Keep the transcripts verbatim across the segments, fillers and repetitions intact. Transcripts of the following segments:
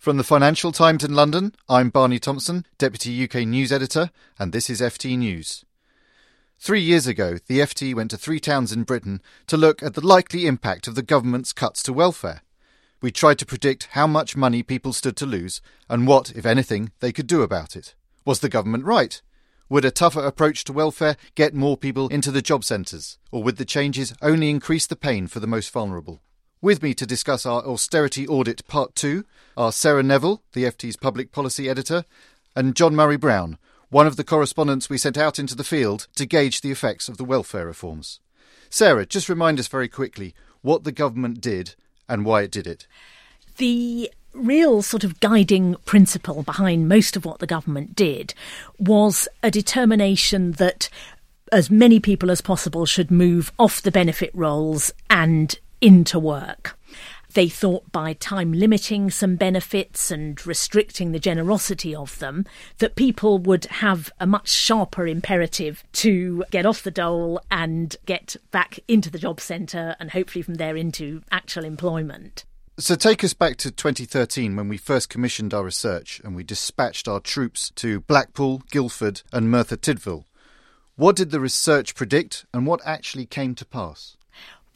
From the Financial Times in London, I'm Barney Thompson, Deputy U K News Editor, and this is F T News. Three years ago, the F T went to three towns in Britain to look at the likely impact of the government's cuts to welfare. We tried to predict how much money people stood to lose and what, if anything, they could do about it. Was the government right? Would a tougher approach to welfare get more people into the job centres, or would the changes only increase the pain for the most vulnerable? With me to discuss our austerity audit part two are Sarah Neville, the F T's public policy editor, and John Murray Brown, one of the correspondents we sent out into the field to gauge the effects of the welfare reforms. Sarah, just remind us very quickly what the government did and why it did it. The real sort of guiding principle behind most of what the government did was a determination that as many people as possible should move off the benefit rolls and into work. They thought by time limiting some benefits and restricting the generosity of them, that people would have a much sharper imperative to get off the dole and get back into the job centre and hopefully from there into actual employment. So take us back to twenty thirteen when we first commissioned our research and we dispatched our troops to Blackpool, Guildford and Merthyr Tydfil. What did the research predict and what actually came to pass?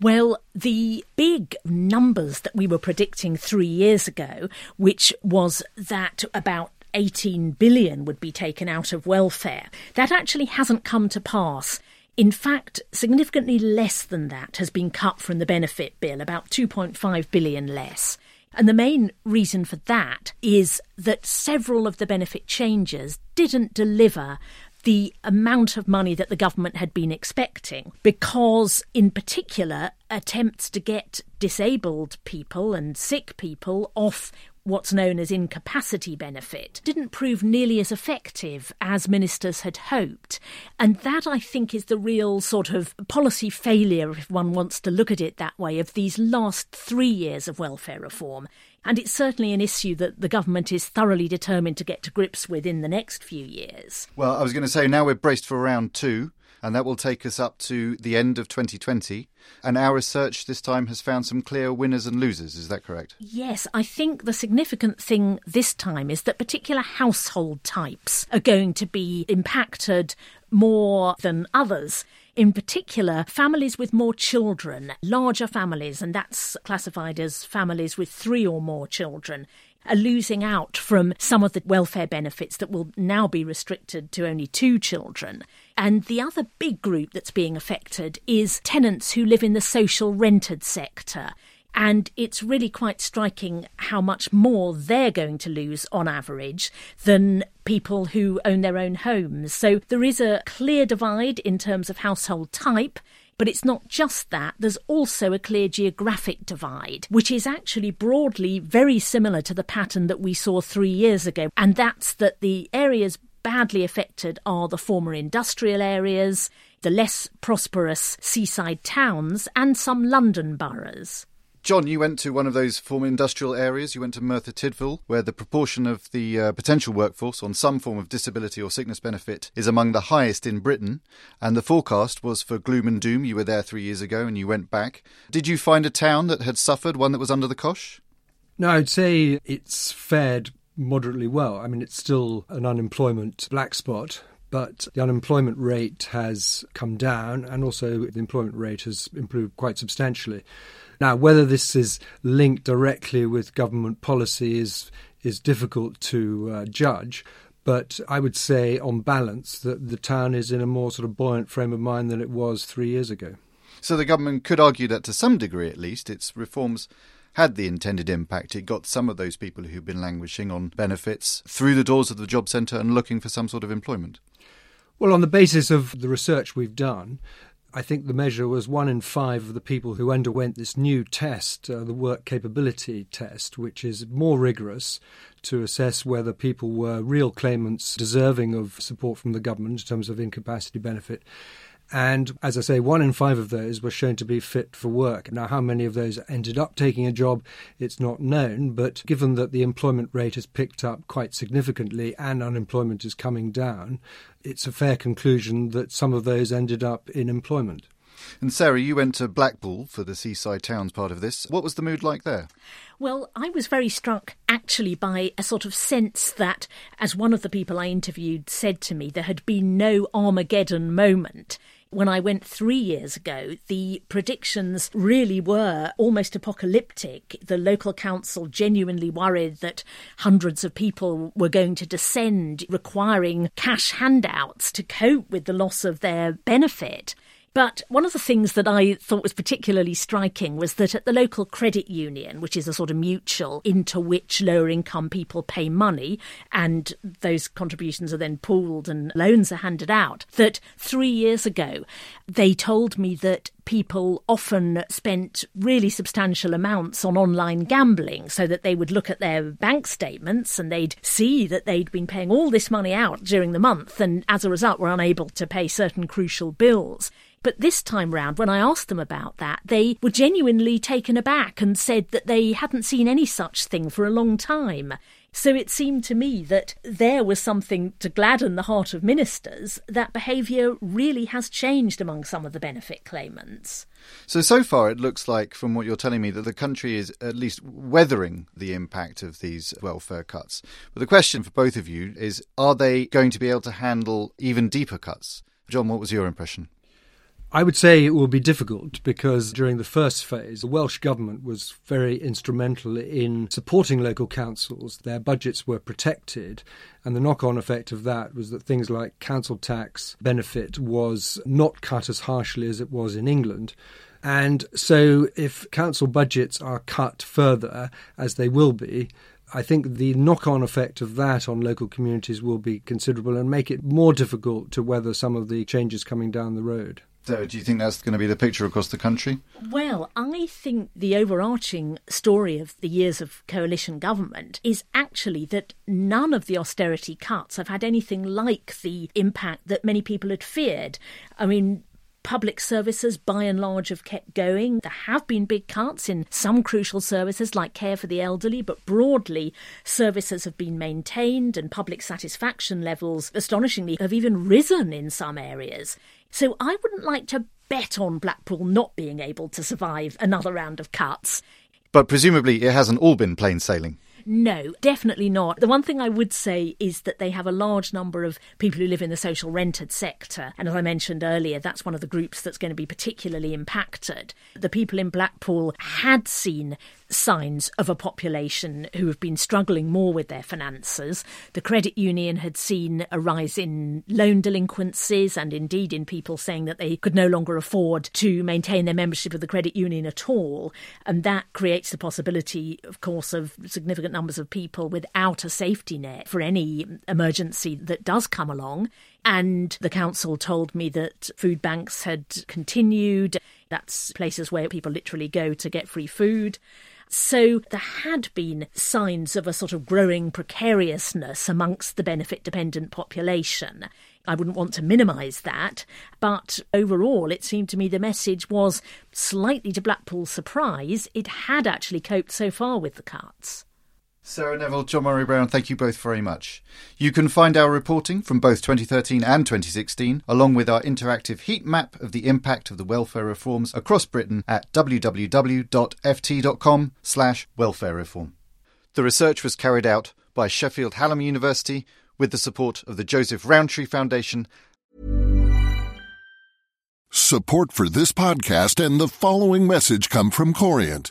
Well, the big numbers that we were predicting three years ago, which was that about eighteen billion would be taken out of welfare, that actually hasn't come to pass. In fact, significantly less than that has been cut from the benefit bill, about two point five billion less. And the main reason for that is that several of the benefit changes didn't deliver the amount of money that the government had been expecting, because in particular attempts to get disabled people and sick people off what's known as incapacity benefit didn't prove nearly as effective as ministers had hoped. And that, I think, is the real sort of policy failure, if one wants to look at it that way, of these last three years of welfare reform. And it's certainly an issue that the government is thoroughly determined to get to grips with in the next few years. Well, I was going to say, now we're braced for round two, and that will take us up to the end of twenty twenty. And our research this time has found some clear winners and losers, is that correct? Yes, I think the significant thing this time is that particular household types are going to be impacted more than others. In particular, families with more children, larger families, and that's classified as families with three or more children, are losing out from some of the welfare benefits that will now be restricted to only two children. And the other big group that's being affected is tenants who live in the social rented sector. And it's really quite striking how much more they're going to lose on average than people who own their own homes. So there is a clear divide in terms of household type, but it's not just that. There's also a clear geographic divide, which is actually broadly very similar to the pattern that we saw three years ago. And that's that the areas badly affected are the former industrial areas, the less prosperous seaside towns, and some London boroughs. John, you went to one of those former industrial areas. You went to Merthyr Tydfil, where the proportion of the uh, potential workforce on some form of disability or sickness benefit is among the highest in Britain. And the forecast was for gloom and doom. You were there three years ago and you went back. Did you find a town that had suffered, one that was under the cosh? No, I'd say it's fared moderately well. I mean, it's still an unemployment black spot, but the unemployment rate has come down and also the employment rate has improved quite substantially. Now, whether this is linked directly with government policy is is difficult to uh, judge, but I would say on balance that the town is in a more sort of buoyant frame of mind than it was three years ago. So the government could argue that to some degree, at least, its reforms had the intended impact. It got some of those people who've been languishing on benefits through the doors of the job centre and looking for some sort of employment. Well, on the basis of the research we've done, I think the measure was one in five of the people who underwent this new test, uh, the work capability test, which is more rigorous to assess whether people were real claimants deserving of support from the government in terms of incapacity benefit. And as I say, one in five of those were shown to be fit for work. Now, how many of those ended up taking a job, it's not known. But given that the employment rate has picked up quite significantly and unemployment is coming down, it's a fair conclusion that some of those ended up in employment. And Sarah, you went to Blackpool for the Seaside Towns part of this. What was the mood like there? Well, I was very struck actually by a sort of sense that, as one of the people I interviewed said to me, there had been no Armageddon moment. When I went three years ago, the predictions really were almost apocalyptic. The local council genuinely worried that hundreds of people were going to descend, requiring cash handouts to cope with the loss of their benefit. But one of the things that I thought was particularly striking was that at the local credit union, which is a sort of mutual into which lower income people pay money, and those contributions are then pooled and loans are handed out, that three years ago they told me that people often spent really substantial amounts on online gambling, so that they would look at their bank statements and they'd see that they'd been paying all this money out during the month and as a result were unable to pay certain crucial bills. But this time round, when I asked them about that, they were genuinely taken aback and said that they hadn't seen any such thing for a long time. So it seemed to me that there was something to gladden the heart of ministers, that behaviour really has changed among some of the benefit claimants. So, so far it looks like, from what you're telling me, that the country is at least weathering the impact of these welfare cuts. But the question for both of you is, are they going to be able to handle even deeper cuts? John, what was your impression? I would say it will be difficult because during the first phase, the Welsh Government was very instrumental in supporting local councils. Their budgets were protected, and the knock-on effect of that was that things like council tax benefit was not cut as harshly as it was in England. And so if council budgets are cut further, as they will be, I think the knock-on effect of that on local communities will be considerable and make it more difficult to weather some of the changes coming down the road. So do you think that's going to be the picture across the country? Well, I think the overarching story of the years of coalition government is actually that none of the austerity cuts have had anything like the impact that many people had feared. I mean, public services, by and large, have kept going. There have been big cuts in some crucial services like care for the elderly, but broadly, services have been maintained and public satisfaction levels, astonishingly, have even risen in some areas. So I wouldn't like to bet on Blackpool not being able to survive another round of cuts. But presumably it hasn't all been plain sailing. No, definitely not. The one thing I would say is that they have a large number of people who live in the social rented sector. And as I mentioned earlier, that's one of the groups that's going to be particularly impacted. The people in Blackpool had seen signs of a population who have been struggling more with their finances. The credit union had seen a rise in loan delinquencies and indeed in people saying that they could no longer afford to maintain their membership of the credit union at all. And that creates the possibility, of course, of significant numbers of people without a safety net for any emergency that does come along. And the council told me that food banks had continued. That's places where people literally go to get free food. So there had been signs of a sort of growing precariousness amongst the benefit-dependent population. I wouldn't want to minimise that, but overall it seemed to me the message was, slightly to Blackpool's surprise, it had actually coped so far with the cuts. Sarah Neville, John Murray Brown, thank you both very much. You can find our reporting from both twenty thirteen and twenty sixteen, along with our interactive heat map of the impact of the welfare reforms across Britain at www.ft.com slash welfare reform. The research was carried out by Sheffield Hallam University with the support of the Joseph Rowntree Foundation. Support for this podcast and the following message come from Corient.